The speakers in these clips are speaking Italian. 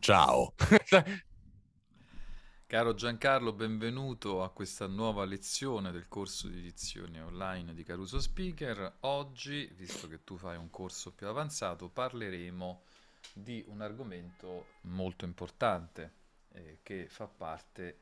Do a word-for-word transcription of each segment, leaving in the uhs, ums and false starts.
Ciao. Caro Giancarlo, benvenuto a questa nuova lezione del corso di edizione online di Caruso Speaker. Oggi, visto che tu fai un corso più avanzato, parleremo di un argomento molto importante eh, che fa parte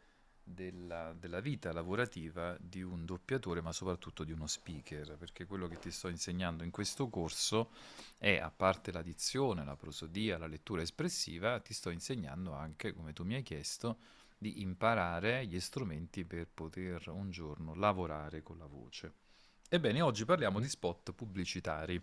della, della vita lavorativa di un doppiatore, ma soprattutto di uno speaker, perché quello che ti sto insegnando in questo corso è, a parte la dizione, la prosodia, la lettura espressiva, ti sto insegnando anche, come tu mi hai chiesto, di imparare gli strumenti per poter un giorno lavorare con la voce. Ebbene, oggi parliamo di spot pubblicitari.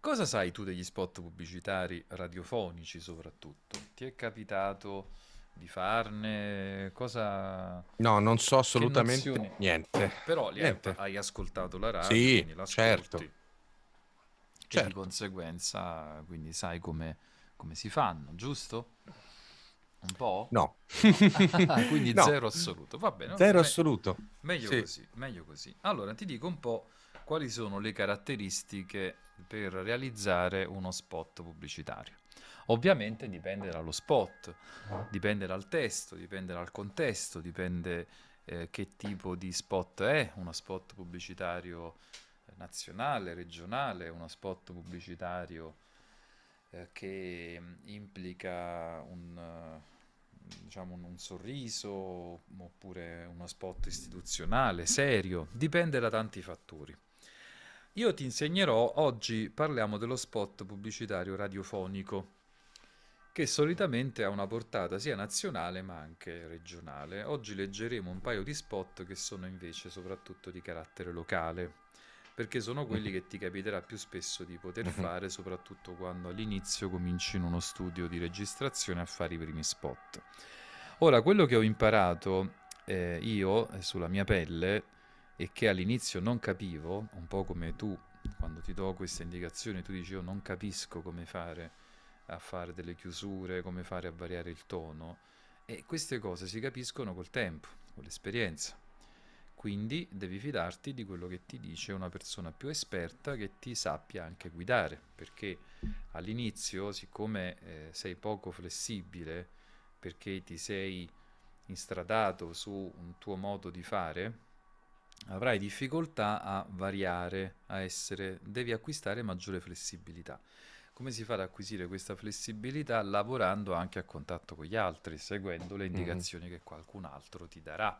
Cosa sai tu degli spot pubblicitari radiofonici soprattutto? Ti è capitato di farne? Cosa? No, non so assolutamente niente. Però li niente. Hai ascoltato la radio, sì, quindi l'ascolti. Certo. E certo. Di conseguenza, quindi sai come, come si fanno, giusto? Un po'? No. Quindi no. Zero assoluto. Va bene. Zero me- assoluto. Meglio sì. così, meglio così. Allora, ti dico un po' quali sono le caratteristiche per realizzare uno spot pubblicitario. Ovviamente dipende dallo spot, dipende dal testo, dipende dal contesto, dipende eh, che tipo di spot è, uno spot pubblicitario nazionale, regionale, uno spot pubblicitario eh, che implica un, diciamo, un, un sorriso, oppure uno spot istituzionale, serio, dipende da tanti fattori. Io ti insegnerò, oggi parliamo dello spot pubblicitario radiofonico, che solitamente ha una portata sia nazionale ma anche regionale. Oggi leggeremo un paio di spot che sono invece soprattutto di carattere locale, perché sono quelli che ti capiterà più spesso di poter fare, soprattutto quando all'inizio cominci in uno studio di registrazione a fare i primi spot. Ora, quello che ho imparato eh, io sulla mia pelle e che all'inizio non capivo, un po' come tu, quando ti do queste indicazioni tu dici io non capisco come fare a fare delle chiusure, come fare a variare il tono, e queste cose si capiscono col tempo, con l'esperienza. Quindi devi fidarti di quello che ti dice una persona più esperta, che ti sappia anche guidare, perché all'inizio, siccome eh, sei poco flessibile, perché ti sei instradato su un tuo modo di fare, avrai difficoltà a variare, a essere, devi acquistare maggiore flessibilità. Come si fa ad acquisire questa flessibilità? Lavorando anche a contatto con gli altri, seguendo le indicazioni mm-hmm. che qualcun altro ti darà.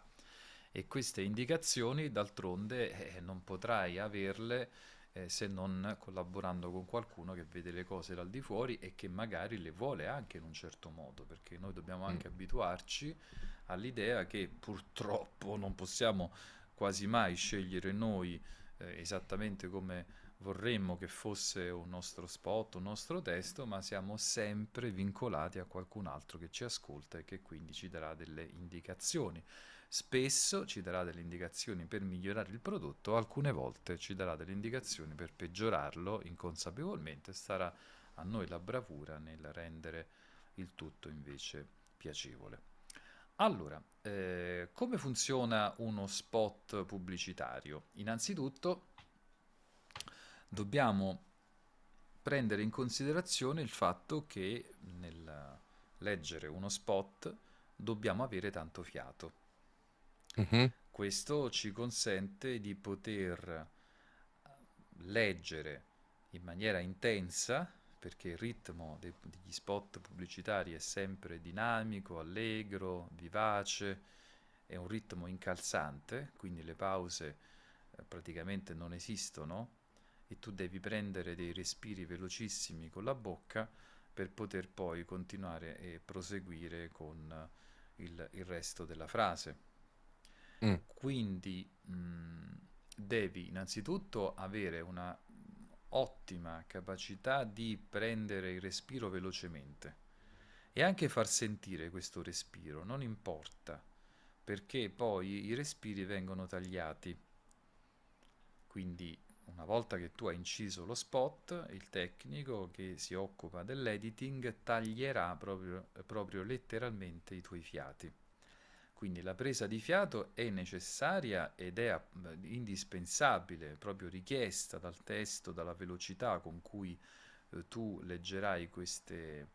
E queste indicazioni, d'altronde, eh, non potrai averle eh, se non collaborando con qualcuno che vede le cose dal di fuori e che magari le vuole anche in un certo modo, perché noi dobbiamo anche mm. abituarci all'idea che purtroppo non possiamo quasi mai scegliere noi eh, esattamente come vorremmo che fosse un nostro spot, un nostro testo, ma siamo sempre vincolati a qualcun altro che ci ascolta e che quindi ci darà delle indicazioni. Spesso ci darà delle indicazioni per migliorare il prodotto, alcune volte ci darà delle indicazioni per peggiorarlo inconsapevolmente, sarà a noi la bravura nel rendere il tutto invece piacevole. Allora, eh, come funziona uno spot pubblicitario? Innanzitutto dobbiamo prendere in considerazione il fatto che nel leggere uno spot dobbiamo avere tanto fiato. Mm-hmm. Questo ci consente di poter leggere in maniera intensa, perché il ritmo de- degli spot pubblicitari è sempre dinamico, allegro, vivace, è un ritmo incalzante, quindi le pause eh, praticamente non esistono, e tu devi prendere dei respiri velocissimi con la bocca per poter poi continuare e proseguire con il, il resto della frase. Mm. Quindi mh, devi innanzitutto avere una ottima capacità di prendere il respiro velocemente, e anche far sentire questo respiro, non importa, perché poi i respiri vengono tagliati. Quindi una volta che tu hai inciso lo spot, il tecnico che si occupa dell'editing taglierà proprio, proprio letteralmente i tuoi fiati. Quindi la presa di fiato è necessaria ed è indispensabile, proprio richiesta dal testo, dalla velocità con cui eh, tu leggerai queste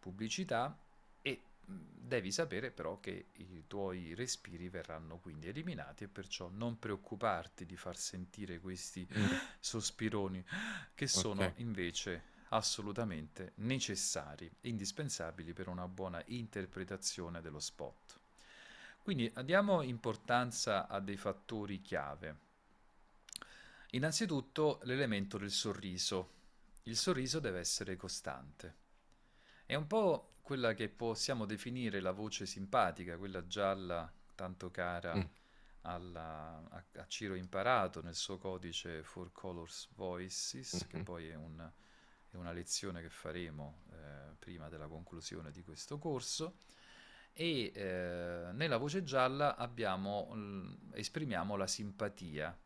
pubblicità, e devi sapere però che i tuoi respiri verranno quindi eliminati, e perciò non preoccuparti di far sentire questi sospironi che sono okay. invece assolutamente necessari, indispensabili per una buona interpretazione dello spot. Quindi diamo importanza a dei fattori chiave. Innanzitutto l'elemento del sorriso. Il sorriso deve essere costante. È un po' quella che possiamo definire la voce simpatica, quella gialla tanto cara mm. alla, a, a Ciro Imparato nel suo codice Four Colors Voices, mm-hmm. che poi è, un, è una lezione che faremo eh, prima della conclusione di questo corso. E eh, nella voce gialla abbiamo, mh, esprimiamo la simpatia,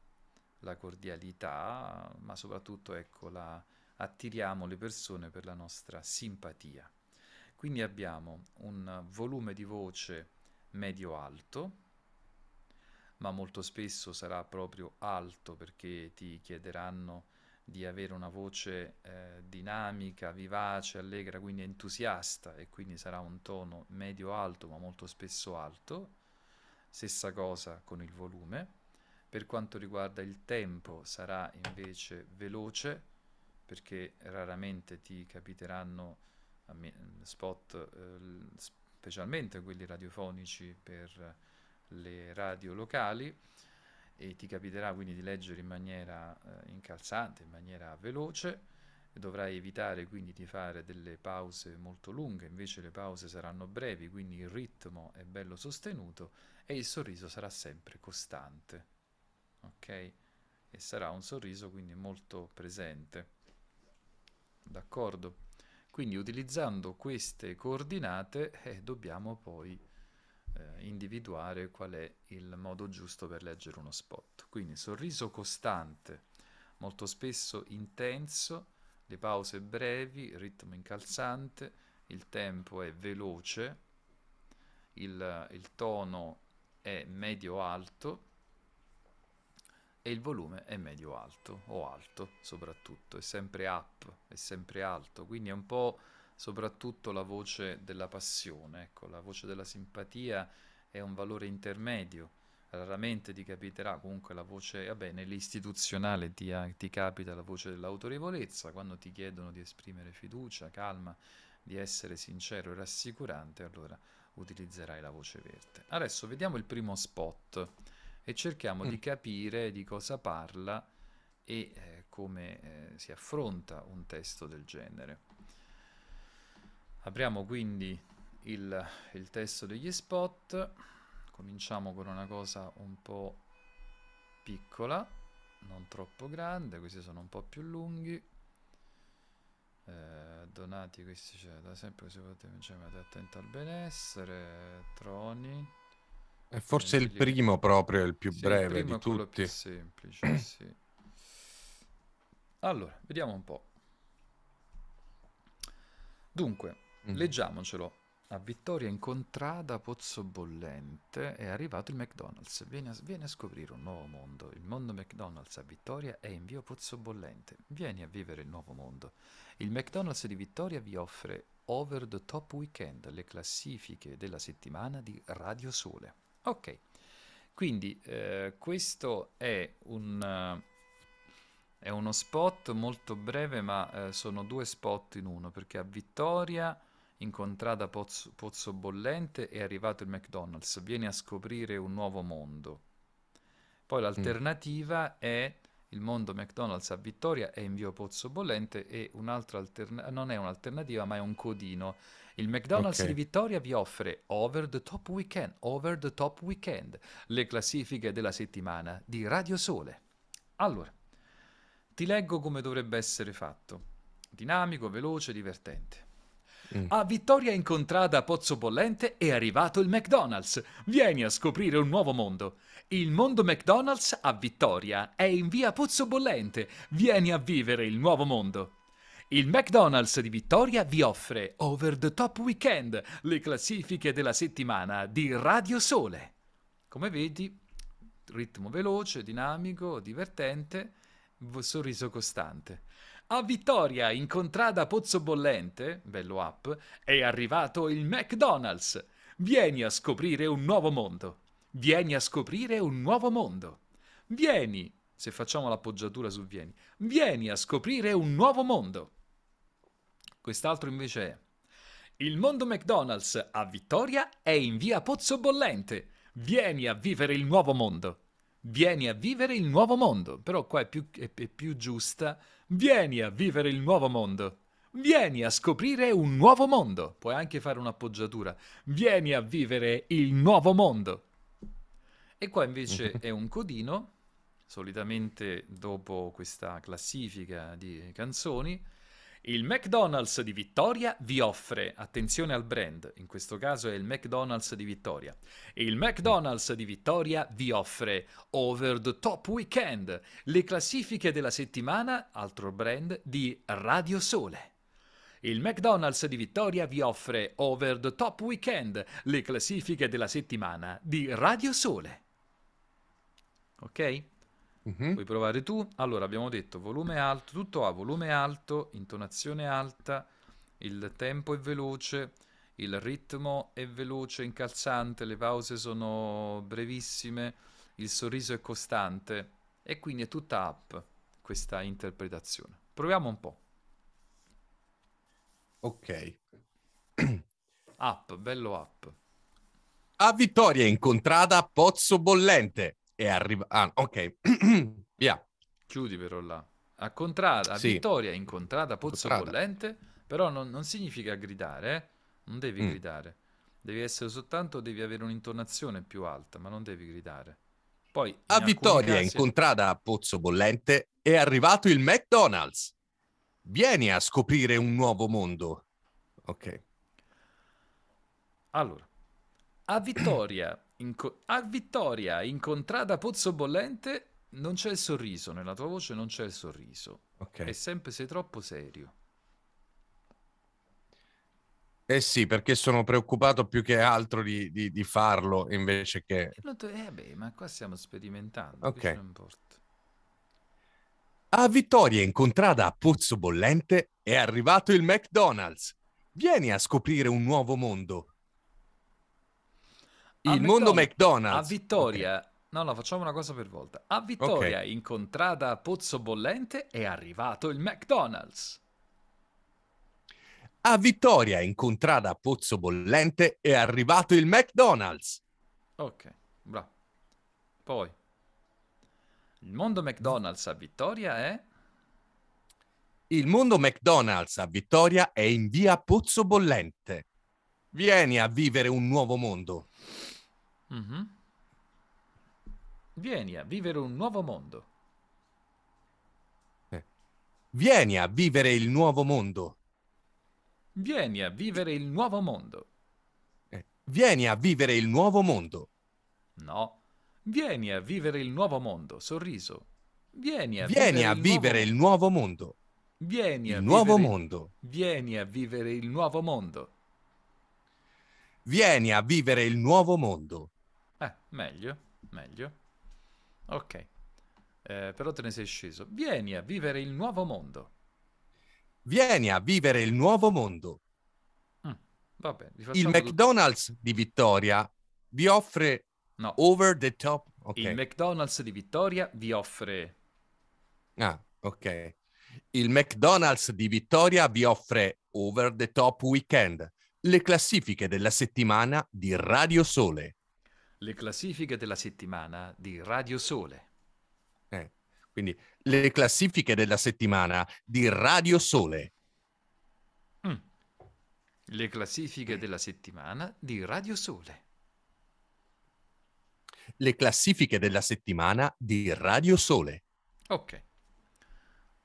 la cordialità, ma soprattutto ecco, la, attiriamo le persone per la nostra simpatia. Quindi abbiamo un volume di voce medio-alto, ma molto spesso sarà proprio alto, perché ti chiederanno di avere una voce eh, dinamica, vivace, allegra, quindi entusiasta, e quindi sarà un tono medio-alto ma molto spesso alto. Stessa cosa con il volume. Per quanto riguarda il tempo sarà invece veloce, perché raramente ti capiteranno spot, eh, specialmente quelli radiofonici per le radio locali, e ti capiterà quindi di leggere in maniera eh, incalzante, in maniera veloce. Dovrai evitare quindi di fare delle pause molto lunghe, invece le pause saranno brevi, quindi il ritmo è bello sostenuto e il sorriso sarà sempre costante, ok? E sarà un sorriso quindi molto presente, d'accordo? Quindi utilizzando queste coordinate eh, dobbiamo poi individuare qual è il modo giusto per leggere uno spot. Quindi sorriso costante, molto spesso intenso, le pause brevi, ritmo incalzante, il tempo è veloce, il, il tono è medio-alto e il volume è medio-alto o alto soprattutto, è sempre up, è sempre alto, quindi è un po' soprattutto la voce della passione. Ecco, la voce della simpatia è un valore intermedio, raramente ti capiterà comunque la voce, vabbè, nell'istituzionale ti, ti capita la voce dell'autorevolezza, quando ti chiedono di esprimere fiducia, calma, di essere sincero e rassicurante, allora utilizzerai la voce verde. Adesso vediamo il primo spot e cerchiamo mm. di capire di cosa parla e eh, come eh, si affronta un testo del genere. Apriamo quindi il, il testo degli spot, cominciamo con una cosa un po' piccola, non troppo grande, questi sono un po' più lunghi, eh, Donati, questi c'è da sempre, se potete mangiare attento al benessere, Troni. E forse il primo proprio è il più sì, breve il primo di è tutti. Più semplice, sì. Allora, vediamo un po'. Dunque, Mm-hmm. leggiamocelo. A Vittoria incontrata Pozzo Bollente è arrivato il McDonald's. Vieni a, vieni a scoprire un nuovo mondo. Il mondo McDonald's a Vittoria è in via Pozzo Bollente. Vieni a vivere il nuovo mondo. Il McDonald's di Vittoria vi offre Over the Top Weekend, le classifiche della settimana di Radio Sole. Ok, quindi eh, questo è un... Uh, È uno spot molto breve, ma eh, sono due spot in uno, perché a Vittoria, incontrata Pozzo, Pozzo Bollente, è arrivato il McDonald's, vieni a scoprire un nuovo mondo. Poi l'alternativa mm. è il mondo McDonald's a Vittoria è in via Pozzo Bollente, e un'altra alternativa, non è un'alternativa, ma è un codino. Il McDonald's okay. di Vittoria vi offre Over the Top Weekend, Over the Top Weekend, le classifiche della settimana di Radio Sole. Allora, ti leggo come dovrebbe essere fatto. Dinamico, veloce, divertente. Mm. A Vittoria Incontrada Pozzo Bollente è arrivato il McDonald's. Vieni a scoprire un nuovo mondo. Il mondo McDonald's a Vittoria è in via Pozzo Bollente. Vieni a vivere il nuovo mondo. Il McDonald's di Vittoria vi offre Over the Top Weekend, le classifiche della settimana di Radio Sole. Come vedi, ritmo veloce, dinamico, divertente, sorriso costante. A Vittoria, Incontrada Pozzo Bollente, bello app, è arrivato il McDonald's. Vieni a scoprire un nuovo mondo. Vieni a scoprire un nuovo mondo. Vieni, se facciamo l'appoggiatura su vieni, vieni a scoprire un nuovo mondo. Quest'altro invece è: il mondo McDonald's a Vittoria è in via Pozzo Bollente. Vieni a vivere il nuovo mondo. Vieni a vivere il nuovo mondo. Però qua è più, è, è più giusta. Vieni a vivere il nuovo mondo. Vieni a scoprire un nuovo mondo. Puoi anche fare un'appoggiatura. Vieni a vivere il nuovo mondo. E qua invece è un codino. Solitamente dopo questa classifica di canzoni, il McDonald's di Vittoria vi offre, attenzione al brand, in questo caso è il McDonald's di Vittoria, il McDonald's di Vittoria vi offre Over the Top Weekend, le classifiche della settimana, altro brand, di Radio Sole. Il McDonald's di Vittoria vi offre Over the Top Weekend, le classifiche della settimana di Radio Sole. Ok? Mm-hmm. Puoi provare tu. Allora abbiamo detto volume alto, tutto a volume alto, intonazione alta, il tempo è veloce, il ritmo è veloce, incalzante, le pause sono brevissime, il sorriso è costante e quindi è tutta app questa interpretazione. Proviamo un po'. Ok. App, bello app. A Vittoria Incontrada Pozzo Bollente è arriva... Ah, ok. Via. Chiudi però là. A Contrada, a sì. Vittoria Incontrada Pozzo Contrada. Bollente, però non, non significa gridare, eh? Non devi mm. gridare. Devi essere soltanto, devi avere un'intonazione più alta, ma non devi gridare. Poi a in Vittoria casi... Incontrada Pozzo Bollente è arrivato il McDonald's. Vieni a scoprire un nuovo mondo. Ok. Allora, a Vittoria Inco- a Vittoria Incontrada Pozzo Bollente non c'è il sorriso, nella tua voce non c'è il sorriso, okay. È sempre sei troppo serio. Eh sì, perché sono preoccupato più che altro di, di, di farlo invece che... Eh beh, ma qua stiamo sperimentando, okay. Non importa. A Vittoria Incontrada Pozzo Bollente è arrivato il McDonald's. Vieni a scoprire un nuovo mondo. Il McDonald's. Mondo McDonald's. A Vittoria... Okay. No, no, facciamo una cosa per volta. A Vittoria, okay. Incontrada Pozzo Bollente, è arrivato il McDonald's. A Vittoria, Incontrada Pozzo Bollente, è arrivato il McDonald's. Ok, bravo. Poi, il mondo McDonald's a Vittoria è... Il mondo McDonald's a Vittoria è in via Pozzo Bollente. Vieni a vivere un nuovo mondo. Mm-hmm. Vieni a vivere un nuovo mondo. Eh. Vieni a vivere il nuovo mondo. Vieni a vivere il nuovo mondo. Eh. Vieni a vivere il nuovo mondo. No. Vieni a vivere il nuovo mondo. Sorriso. Vieni a Vieni vivere, a il, vivere nuovo... il nuovo mondo. Vieni a il nuovo vivere... mondo. Vieni a vivere il nuovo mondo. Vieni a vivere il nuovo mondo. Eh, meglio, meglio. Ok, eh, però te ne sei sceso. Vieni a vivere il nuovo mondo. Vieni a vivere il nuovo mondo. Mm, vabbè, il McDonald's tutto. Di Vittoria vi offre... No. Over the top. Okay. Il McDonald's di Vittoria vi offre... Ah, ok. Il McDonald's di Vittoria vi offre Over the Top Weekend. Le classifiche della settimana di Radio Sole. Le classifiche della settimana di Radio Sole. Eh, quindi le classifiche della settimana di Radio Sole. Mm. Le classifiche della settimana di Radio Sole. Le classifiche della settimana di Radio Sole. Ok.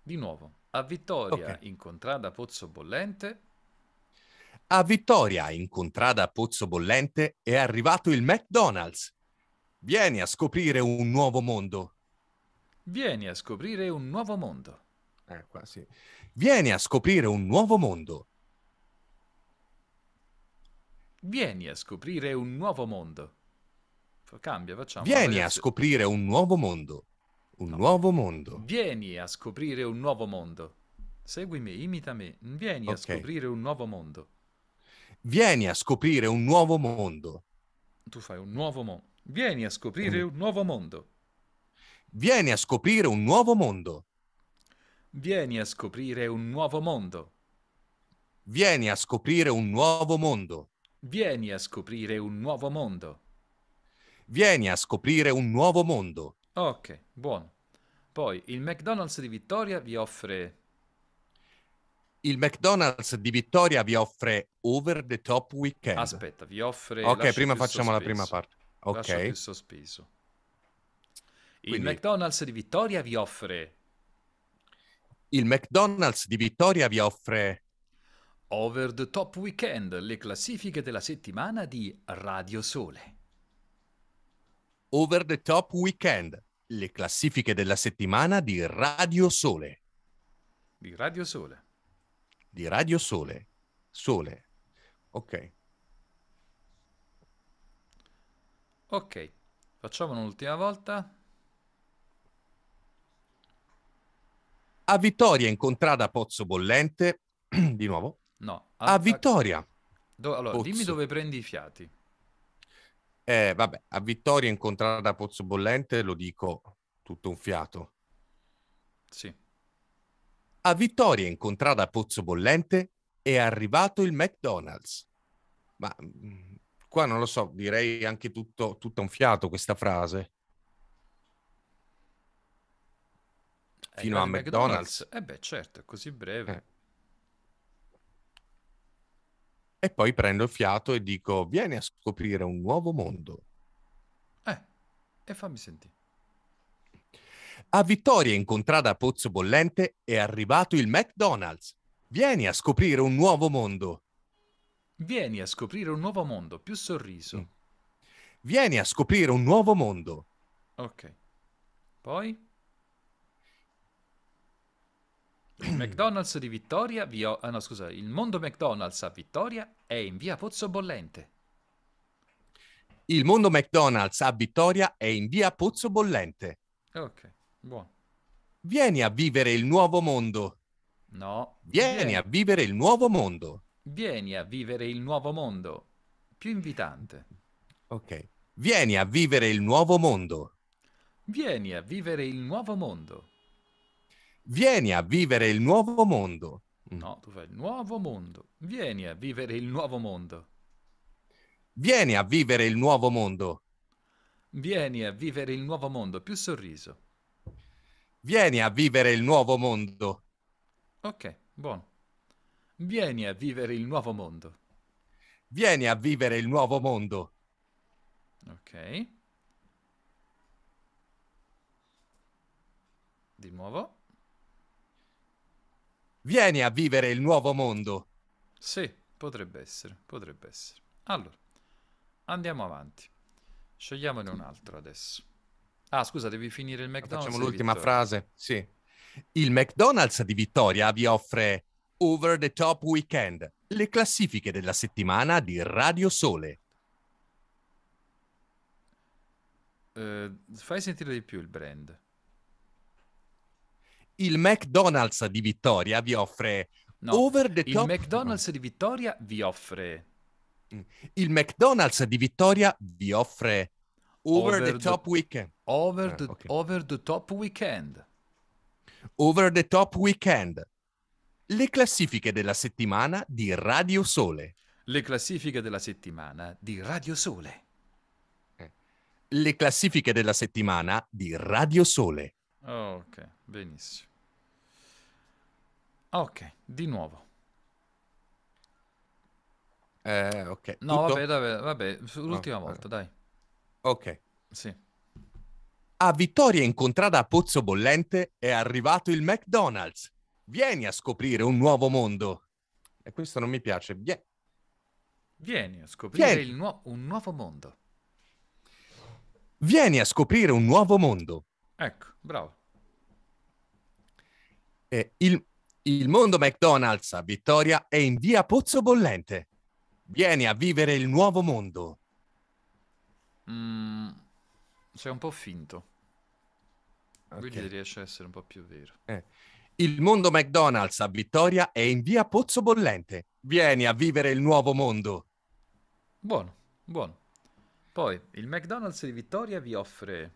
Di nuovo, a Vittoria, okay. Incontrada Pozzo Bollente... A Vittoria, in contrada Pozzo Bollente, è arrivato il McDonald's. Vieni a scoprire un nuovo mondo. Vieni a scoprire un nuovo mondo. Eh, qua sì. Vieni a scoprire un nuovo mondo. Vieni a scoprire un nuovo mondo. Cambia, facciamo. Vieni a scoprire un nuovo mondo. Un no. nuovo mondo. Vieni a scoprire un nuovo mondo. Seguimi, imita me. Vieni okay. a scoprire un nuovo mondo. Vieni a scoprire un nuovo mondo. Tu fai un nuovo mondo. Vieni a scoprire mm. un nuovo mondo. Vieni a scoprire un nuovo mondo. Vieni a scoprire un nuovo mondo. Vieni a scoprire un nuovo mondo. Vieni a scoprire un nuovo mondo. Vieni a scoprire un nuovo mondo. Ok, buono. Poi il McDonald's di Vittoria vi offre... Il McDonald's di Vittoria vi offre Over the Top Weekend. Aspetta, vi offre... Ok, prima facciamo la prima parte. Ok. Lascio più sospeso. Il Quindi... McDonald's di Vittoria vi offre... Il McDonald's di Vittoria vi offre... Over the Top Weekend, le classifiche della settimana di Radio Sole. Over the Top Weekend, le classifiche della settimana di Radio Sole. Di Radio Sole. Di Radio Sole. Sole. Ok. Ok. Facciamo un'ultima volta. A Vittoria, in contrada Pozzo Bollente. Di nuovo? No. A, a Vittoria. A... Do... Allora, Pozzo. Dimmi dove prendi i fiati. Eh, vabbè, a Vittoria in contrada Pozzo Bollente lo dico tutto un fiato. Sì. A Vittoria in contrada Pozzo Bollente è arrivato il McDonald's. Ma qua non lo so, direi anche tutto, tutto un fiato questa frase. Eh, Fino a McDonald's. McDonald's. Eh beh, certo, è così breve. Eh. E poi prendo il fiato e dico, vieni a scoprire un nuovo mondo. Eh, e fammi sentire. A Vittoria, in contrada Pozzo Bollente, è arrivato il McDonald's. Vieni a scoprire un nuovo mondo. Vieni a scoprire un nuovo mondo, più sorriso. Mm. Vieni a scoprire un nuovo mondo. Ok. Poi? Il McDonald's di Vittoria, vi ho... ah, no, scusa, il mondo McDonald's a Vittoria è in via Pozzo Bollente. Il mondo McDonald's a Vittoria è in via Pozzo Bollente. Ok, buono. Vieni a vivere il nuovo mondo. No. Vieni, vieni a vivere il nuovo mondo. Vieni a vivere il nuovo mondo. Più invitante. Ok. Vieni a vivere il nuovo mondo. Vieni a vivere il nuovo mondo. Vieni a vivere il nuovo mondo. No, tu fai il nuovo mondo. Vieni a vivere il nuovo mondo. Vieni a vivere il nuovo mondo. Vieni a vivere il nuovo mondo. Più sorriso. Vieni a vivere il nuovo mondo. Ok, buono. Vieni a vivere il nuovo mondo. Vieni a vivere il nuovo mondo. Ok. Di nuovo. Vieni a vivere il nuovo mondo. Sì, potrebbe essere, potrebbe essere. Allora, andiamo avanti. Scegliamone un altro adesso. Ah, scusa, devi finire il McDonald's. Facciamo l'ultima frase, sì. Il McDonald's di Vittoria vi offre Over the Top Weekend, le classifiche della settimana di Radio Sole. Eh, fai sentire di più il brand. Il McDonald's di Vittoria vi offre no, Over the Top... Il McDonald's di Vittoria vi offre... Il McDonald's di Vittoria vi offre Over, over the, the Top Weekend. Over, ah, the, okay. over the Top Weekend. Over the Top Weekend. Le classifiche della settimana di Radio Sole. Le classifiche della settimana di Radio Sole. Eh. Le classifiche della settimana di Radio Sole. Ok, benissimo. Ok, di nuovo. Eh, ok. No, tutto? vabbè, vabbè, vabbè, l'ultima no, volta, vabbè. dai. Ok. Sì. A Vittoria, in contrada Pozzo Bollente, è arrivato il McDonald's. Vieni a scoprire un nuovo mondo. E questo non mi piace. Vieni, Vieni a scoprire Vieni. Il nuo- un nuovo mondo. Vieni a scoprire un nuovo mondo. Ecco, bravo. Eh, il, il mondo McDonald's a Vittoria è in via Pozzo Bollente. Vieni a vivere il nuovo mondo. Mm, sei un po' finto. Okay. Quindi riesce a essere un po' più vero. Eh. Il mondo McDonald's a Vittoria è in via Pozzo Bollente. Vieni a vivere il nuovo mondo. Buono, buono. Poi, il McDonald's di Vittoria vi offre...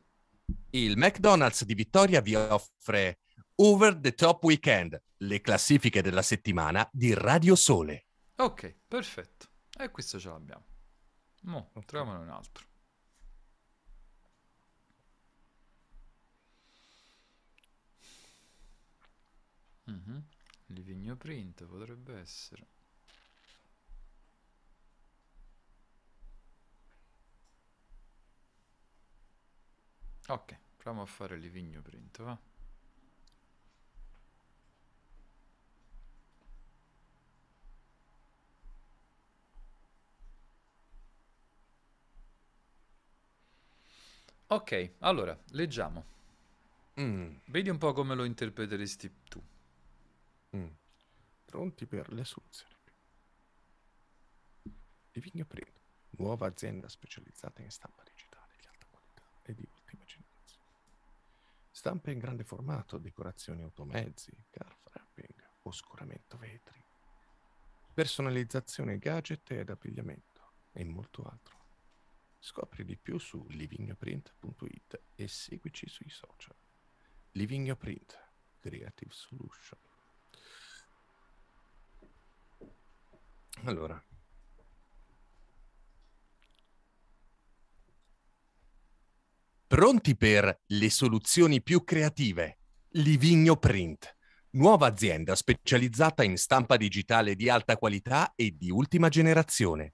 Il McDonald's di Vittoria vi offre Over the Top Weekend, le classifiche della settimana di Radio Sole. Ok, perfetto. E questo ce l'abbiamo. Mo, okay. Troviamone un altro. Mm-hmm. Livigno Print potrebbe essere. Ok, proviamo a fare Livigno Print, va? Ok, allora, leggiamo. Mm. Vedi un po' come lo interpreteresti tu. Mm. Pronti per le soluzioni. Livigno Print, nuova azienda specializzata in stampa digitale di alta qualità e di ultima generazione. Stampe in grande formato, decorazioni automezzi, car wrapping, oscuramento vetri, personalizzazione gadget ed abbigliamento e molto altro. Scopri di più su livigno print punto it e seguici sui social. Livigno Print Creative Solution. Allora, pronti per le soluzioni più creative? Livigno Print, nuova azienda specializzata in stampa digitale di alta qualità e di ultima generazione.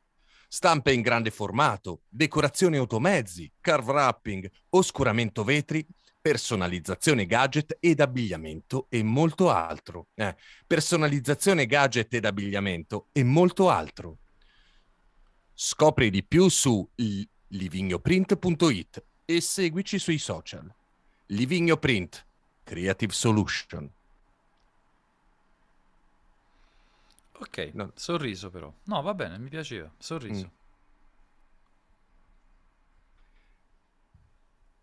Stampe in grande formato, decorazioni automezzi, car wrapping, oscuramento vetri, personalizzazione gadget ed abbigliamento e molto altro. Eh, personalizzazione gadget ed abbigliamento e molto altro. Scopri di più su li- livigno print punto it e seguici sui social. Livigno Print, Creative Solution. Ok, no. Sorriso però. No, va bene, mi piaceva. Sorriso. Mm.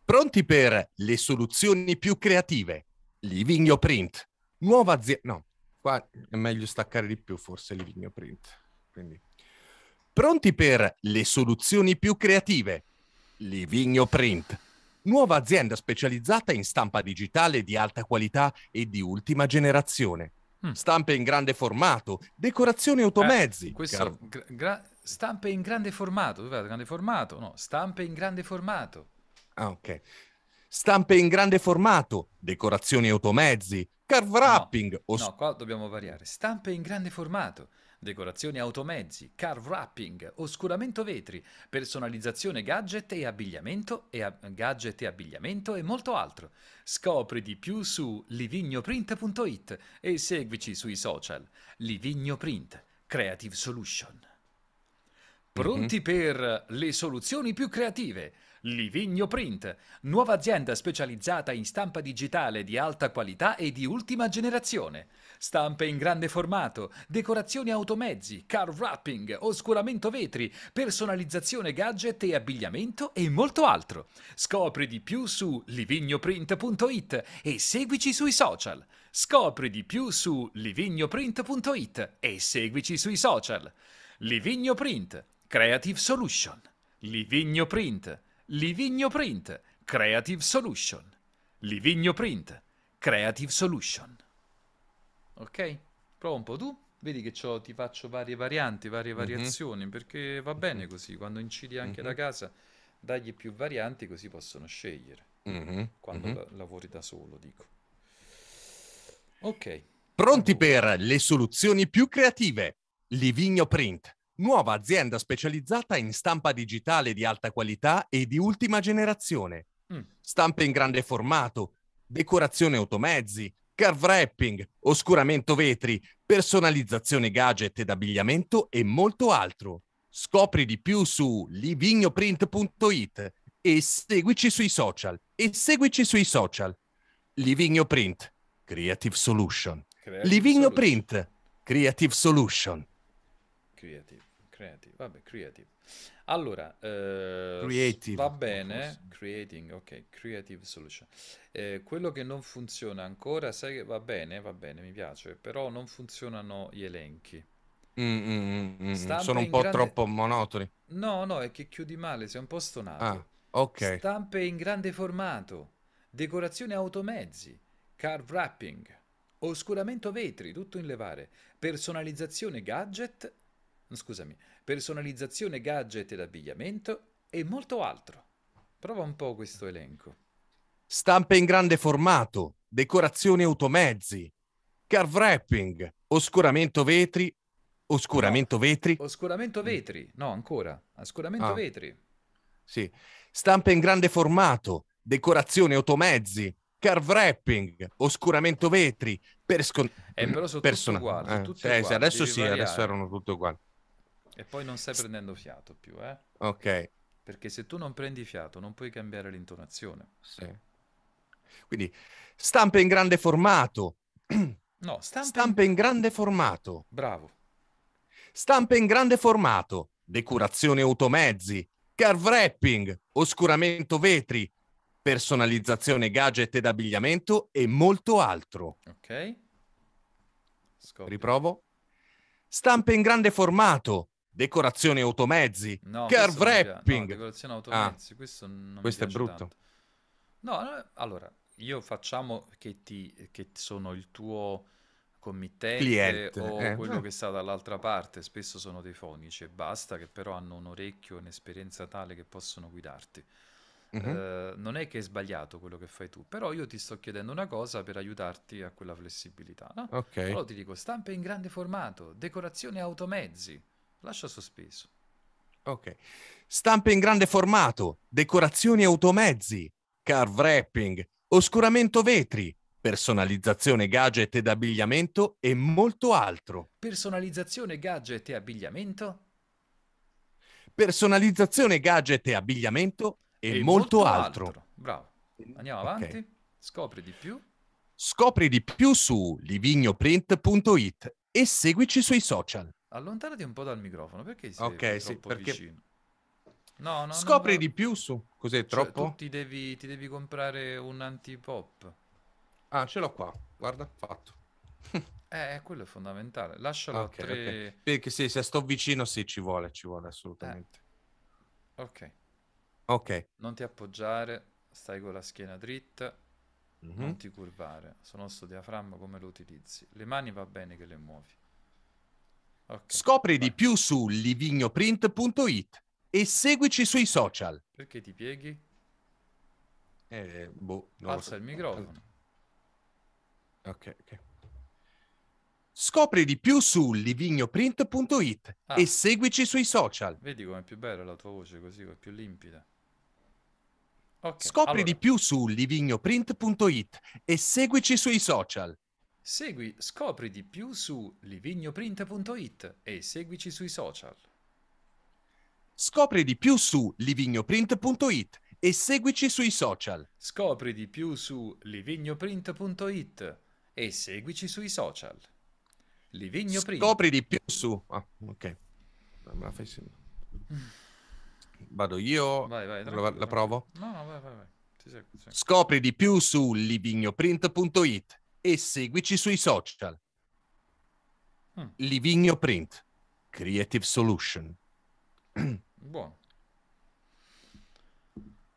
Pronti per le soluzioni più creative? Livigno Print. Nuova azienda... No, qua è meglio staccare di più forse Livigno Print. Quindi. Pronti per le soluzioni più creative? Livigno Print. Nuova azienda specializzata in stampa digitale di alta qualità e di ultima generazione. Stampe in grande formato, decorazioni automezzi. Eh, questo, gra- gra- stampe in grande formato, dov'è il grande formato? No, stampe in grande formato. Ah, ok. Stampe in grande formato, decorazioni automezzi, car wrapping. No, os- no, qua dobbiamo variare. Stampe in grande formato, decorazioni automezzi, car wrapping, oscuramento vetri, personalizzazione gadget e abbigliamento e a- gadget e abbigliamento e molto altro. Scopri di più su livigno print punto it e seguici sui social. Livigno Print, Creative Solution. Pronti mm-hmm. per le soluzioni più creative? Livigno Print, nuova azienda specializzata in stampa digitale di alta qualità e di ultima generazione. Stampe in grande formato, decorazioni automezzi, car wrapping, oscuramento vetri, personalizzazione gadget e abbigliamento e molto altro. Scopri di più su livigno print punto it e seguici sui social. Scopri di più su livigno print punto it e seguici sui social. Livigno Print, Creative Solution. Livigno Print. Livigno Print, Creative Solution. Livigno Print, Creative Solution. Ok? Prova un po' tu. Vedi che c'ho, ti faccio varie varianti, varie mm-hmm. variazioni, perché va bene così. Quando incidi anche mm-hmm. da casa, dagli più varianti, così possono scegliere. Mm-hmm. Quando mm-hmm. la- lavori da solo, dico. Ok. Pronti allora. Per le soluzioni più creative. Livigno Print. Nuova azienda specializzata in stampa digitale di alta qualità e di ultima generazione. Mm. Stampe in grande formato, decorazione automezzi, car wrapping, oscuramento vetri, personalizzazione gadget ed abbigliamento e molto altro. Scopri di più su livigno print punto it e seguici sui social. E seguici sui social. Livigno Print, Creative Solution. Creative Livigno Solution. Print, Creative Solution. Creative, creative, vabbè, creative. Allora, eh, creative, va bene, creating, ok, Creative Solution. Eh, quello che non funziona ancora, sai che va bene, va bene, mi piace, però non funzionano gli elenchi. Mm, mm, mm, sono un po' grande... troppo monotoni. No, no, è che chiudi male, sei un po' stonato. Ah, ok. Stampe in grande formato, decorazione automezzi, card wrapping, oscuramento vetri, tutto in levare, personalizzazione gadget, scusami, personalizzazione gadget ed abbigliamento e molto altro. Prova un po' questo elenco. Stampe in grande formato, decorazione automezzi, card wrapping, oscuramento vetri. Oscuramento no. vetri? Oscuramento vetri, no ancora, oscuramento ah. vetri. Sì, stampe in grande formato, decorazione automezzi, card wrapping, oscuramento vetri, persco... eh, però sono Persona... tutti uguali, eh. tutti eh, uguali. Sì, adesso sì, variare. Adesso erano tutti uguali. E poi non stai prendendo fiato più, eh? Ok. Perché se tu non prendi fiato non puoi cambiare l'intonazione. Sì. Quindi, stampe in grande formato. No, stampe, stampe in grande formato. Bravo. Stampe in grande formato, decorazione automezzi, card wrapping, oscuramento vetri, personalizzazione gadget ed abbigliamento e molto altro. Ok. Scopri. Riprovo. Stampe in grande formato, decorazione automezzi, no, card wrapping. No, decorazione automezzi, ah, questo non questo mi piace è brutto. Tanto. No, no, allora, io facciamo che ti che sono il tuo committente cliente, o eh, quello eh. che sta dall'altra parte, spesso sono dei fonici e basta, che però hanno un orecchio e un'esperienza tale che possono guidarti. Mm-hmm. Uh, non è che è sbagliato quello che fai tu, però io ti sto chiedendo una cosa per aiutarti a quella flessibilità, no? Ok. Allora ti dico stampe in grande formato, decorazione automezzi, lascia sospeso. Ok. Stampe in grande formato, decorazioni automezzi, card wrapping, oscuramento vetri, personalizzazione gadget ed abbigliamento e molto altro. Personalizzazione gadget e abbigliamento? Personalizzazione gadget e abbigliamento e, e molto, molto altro. altro. Bravo. Andiamo avanti. Okay. Scopri di più. Scopri di più su livigno print punto it e seguici sui social. Allontanati un po' dal microfono perché sei okay, troppo sì, perché... vicino. No, no, Scopri no, di più su. Cos'è troppo? Cioè, tu ti devi, ti devi comprare un antipop. Ah, ce l'ho qua, guarda, fatto. Eh, quello è fondamentale, lascialo okay, a tre... Okay. Perché sì, se sto vicino sì, ci vuole, ci vuole assolutamente. Eh. Ok. Ok. Non ti appoggiare, stai con la schiena dritta, mm-hmm. non ti curvare. Sono sto diaframma, come lo utilizzi. Le mani va bene che le muovi. Okay. Scopri vai. Di più su livigno print punto it e seguici sui social. Perché ti pieghi? Eh, boh, no. Alza il microfono. Okay, ok, scopri di più su livigno print punto it ah. e seguici sui social. Vedi com'è più bella la tua voce così, è più limpida. Okay, scopri allora. Di più su livigno print punto it e seguici sui social. Segui, scopri di più su livigno print punto it e seguici sui social. Scopri di più su livigno print punto it e seguici sui social. Scopri di più su livigno print punto it e seguici sui social. Livigno Print. Scopri di più su... Ah, ok. Me la fai sì. Vado io? Vai, vai, la, la provo? No, no, vai, vai. vai. Ti seguo, ti seguo. Scopri di più su livigno print punto it e seguici sui social. Mm. Livigno Print. Creative Solution. Buono.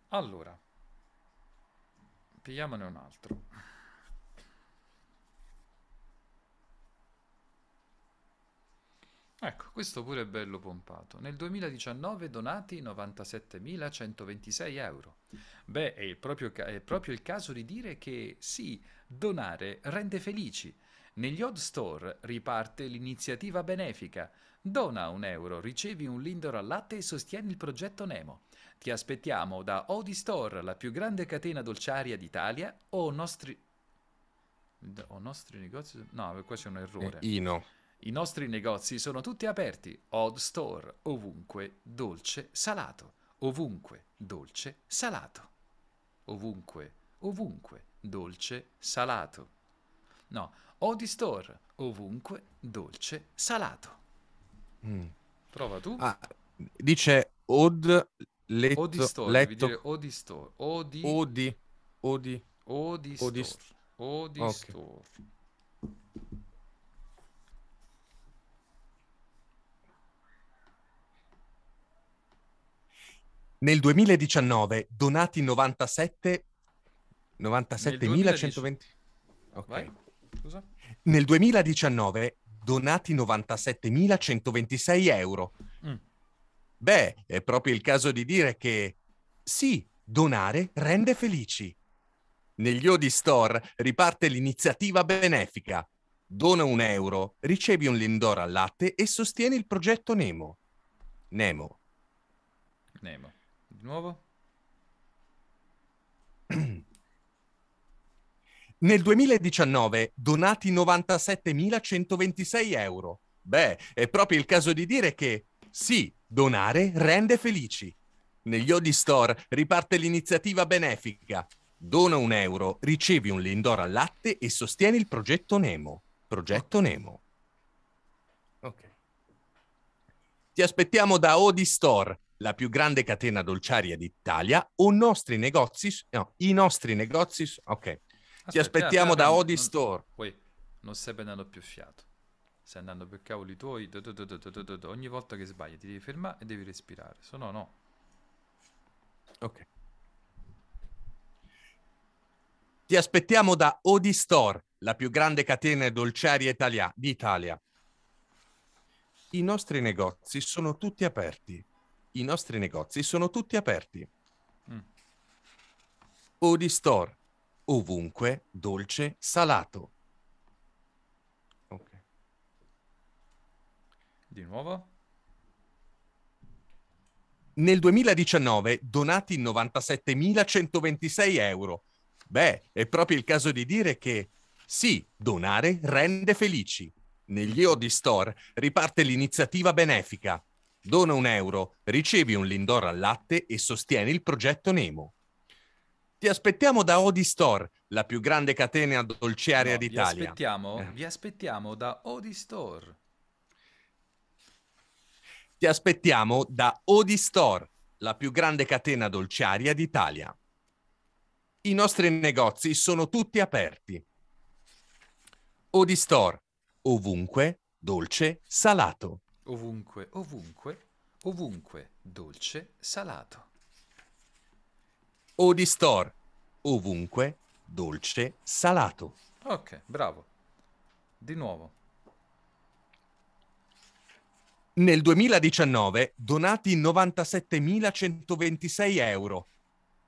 Allora, pigliamone un altro. Ecco, questo pure è bello pompato. Nel duemiladiciannove donati novantasettemilacentoventisei euro. Beh, è proprio, è proprio il caso di dire che sì, donare rende felici. Negli Odi Store riparte l'iniziativa benefica. Dona un euro, ricevi un Lindor al latte e sostieni il progetto Nemo. Ti aspettiamo da Odi Store, la più grande catena dolciaria d'Italia, o nostri... o nostri negozi... No, qua c'è un errore. Eh, Ino. I nostri negozi sono tutti aperti. Odi Store, ovunque dolce salato, ovunque dolce salato, ovunque ovunque dolce salato. No, Odi Store, ovunque dolce salato. Mm. Prova tu. Ah, dice Od letto, Odi Store, letto. Devi dire Odi Store. Odi Odi Odi Odi Store. Odi okay. Store. Nel duemiladiciannove donati novantasette novantasettemilacentoventi. Ok. Vai. Scusa? Nel duemiladiciannove donati novantasettemilacentoventisei euro. Mm. Beh, è proprio il caso di dire che sì, donare rende felici. Negli Odi Store riparte l'iniziativa benefica. Dona un euro, ricevi un Lindor al latte e sostieni il progetto Nemo. Nemo. Nemo. Di nuovo? Nel duemiladiciannove donati novantasettemilacentoventisei euro. Beh, è proprio il caso di dire che sì, donare rende felici. Negli Odi Store riparte l'iniziativa benefica. Dona un euro, ricevi un Lindor al latte e sostieni il progetto Nemo. Progetto Nemo. Ok. Ti aspettiamo da Odi Store, la più grande catena dolciaria d'Italia, o nostri negozi... No, i nostri negozi... Ok. Ti aspettiamo da Odi Store. Poi non stai prendendo più fiato. Stai andando per cavoli tuoi. Do, do, do, do, do, do, do. Ogni volta che sbagli ti devi fermare e devi respirare. Se no, no. Ok. Ti aspettiamo da Odi Store, la più grande catena dolciaria italiana d'Italia. I nostri negozi sono tutti aperti. I nostri negozi sono tutti aperti. Mm. Odi Store. Ovunque dolce salato. Ok. Di nuovo? Nel duemiladiciannove donati novantasettemilacentoventisei euro. Beh, è proprio il caso di dire che sì, donare rende felici. Negli Odi Store riparte l'iniziativa benefica. Dona un euro, ricevi un Lindor al latte e sostieni il progetto Nemo. Ti aspettiamo da Odi Store, la più grande catena dolciaria no, d'Italia. Vi aspettiamo, eh. vi aspettiamo da Odi Store. Ti aspettiamo da Odi Store, la più grande catena dolciaria d'Italia. I nostri negozi sono tutti aperti. Odi Store, ovunque dolce salato. Ovunque, ovunque, ovunque dolce salato. Odi Store, ovunque dolce salato. Ok, bravo. Di nuovo. Nel duemiladiciannove donati novantasettemilacentoventisei euro.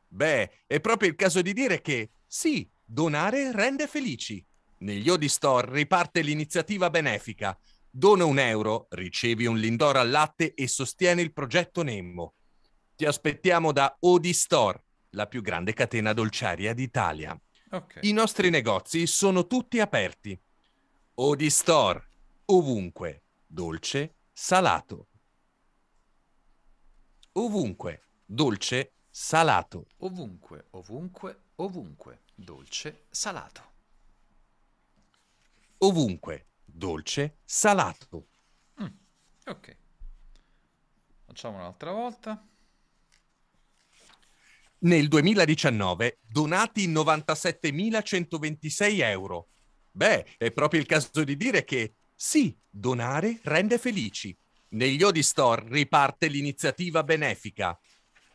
Beh, è proprio il caso di dire che sì, donare rende felici. Negli Odi Store riparte l'iniziativa benefica. Dona un euro, ricevi un Lindor al latte e sostieni il progetto Nemo. Ti aspettiamo da Odi Store, la più grande catena dolciaria d'Italia. Okay. I nostri negozi sono tutti aperti. Odi Store, ovunque dolce salato. Ovunque dolce salato. Ovunque, ovunque, ovunque dolce salato. Ovunque dolce salato. Mm, ok. Facciamo un'altra volta. Nel duemiladiciannove donati novantasettemilacentoventisei euro. Beh, è proprio il caso di dire che sì, donare rende felici. Negli Odi Store riparte l'iniziativa benefica.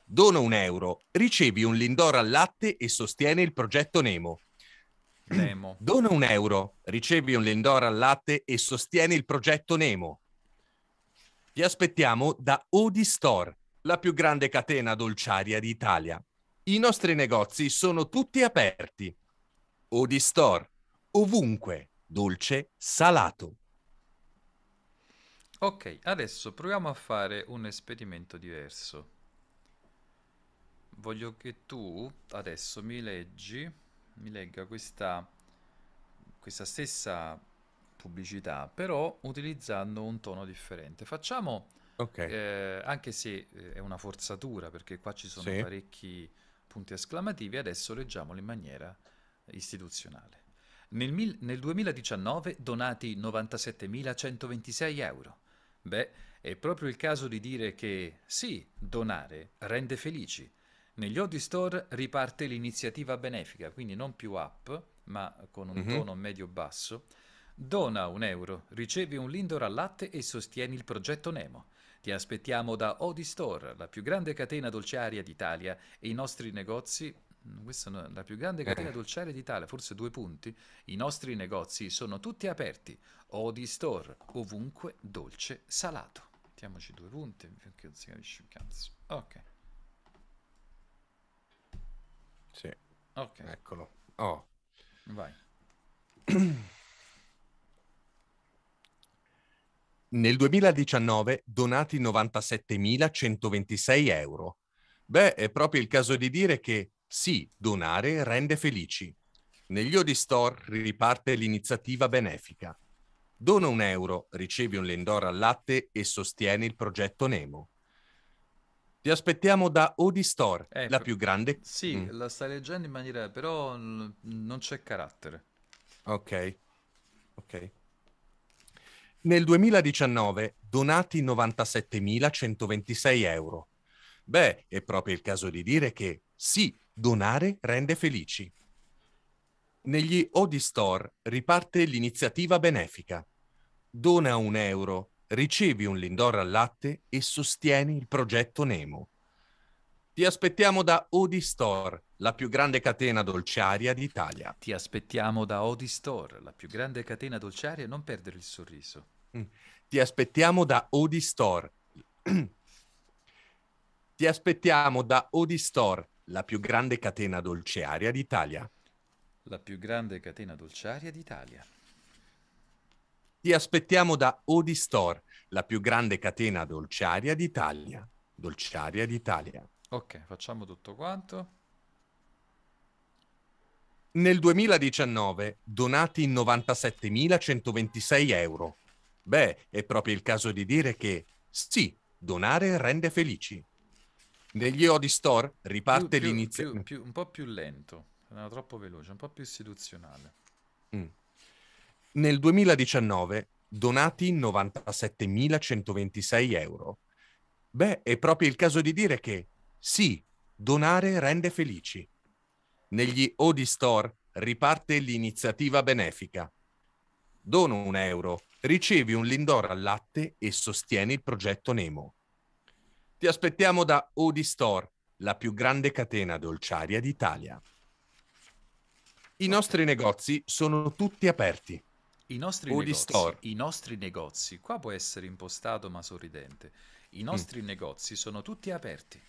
Dona un euro, ricevi un Lindor al latte e sostieni il progetto Nemo. Nemo. Dona un euro, ricevi un Lindor al latte e sostieni il progetto Nemo. Ti aspettiamo da Odi Store, la più grande catena dolciaria d'Italia. I nostri negozi sono tutti aperti. Odi Store, ovunque dolce salato. Ok, adesso proviamo a fare un esperimento diverso. Voglio che tu adesso mi leggi, mi legga questa, questa stessa pubblicità, però utilizzando un tono differente. Facciamo, okay. eh, anche se è una forzatura, perché qua ci sono sì. parecchi punti esclamativi, adesso leggiamoli in maniera istituzionale. Nel, mil- nel duemiladiciannove donati novantasettemilacentoventisei euro. Beh, è proprio il caso di dire che sì, donare rende felici. Negli Odi Store riparte l'iniziativa benefica, quindi non più up, ma con un mm-hmm. tono medio-basso. Dona un euro, ricevi un Lindor al latte e sostieni il progetto Nemo. Ti aspettiamo da Odi Store, la più grande catena dolciaria d'Italia, e i nostri negozi... Questa è la più grande catena eh. dolciaria d'Italia, forse due punti. I nostri negozi sono tutti aperti. Odi Store, ovunque dolce salato. Mettiamoci due punti, perché non si capisce un cazzo. Ok. Sì. Ok. Eccolo. Oh. Vai. Nel duemiladiciannove donati novantasettemilacentoventisei euro. Beh, è proprio il caso di dire che sì, donare rende felici. Negli Odi Store riparte l'iniziativa benefica. Dona un euro, ricevi un Lindor al latte e sostieni il progetto Nemo. Ti aspettiamo da Odi Store, eh, la più grande... Sì, mm. la stai leggendo in maniera... però n- non c'è carattere. Ok, ok. Nel duemiladiciannove donati novantasettemilacentoventisei euro. Beh, è proprio il caso di dire che sì, donare rende felici. Negli Odi Store riparte l'iniziativa benefica. Dona un euro, ricevi un Lindor al latte e sostieni il progetto Nemo. Ti aspettiamo da Odi Store, la più grande catena dolciaria d'Italia. Ti aspettiamo da Odi Store, la più grande catena dolciaria, non perdere il sorriso. Ti aspettiamo da Odi Store. Ti aspettiamo da Odi Store, la più grande catena dolciaria d'Italia. La più grande catena dolciaria d'Italia. Ti aspettiamo da Odi Store, la più grande catena dolciaria d'Italia. Dolciaria d'Italia. Ok, facciamo tutto quanto. Nel duemiladiciannove donati novantasettemilacentoventisei euro. Beh, è proprio il caso di dire che sì, donare rende felici. Negli Odi Store riparte l'iniziativa... Un po' più lento, era troppo veloce, un po' più istituzionale. Mm. Nel duemiladiciannove donati novantasettemilacentoventisei euro. Beh, è proprio il caso di dire che sì, donare rende felici. Negli Odi Store riparte l'iniziativa benefica. Dono un euro, ricevi un Lindor al latte e sostieni il progetto Nemo. Ti aspettiamo da Odi Store, la più grande catena dolciaria d'Italia. I nostri negozi sono tutti aperti. I nostri Odi negozi, Store. I nostri negozi, qua può essere impostato ma sorridente. I nostri mm. negozi sono tutti aperti.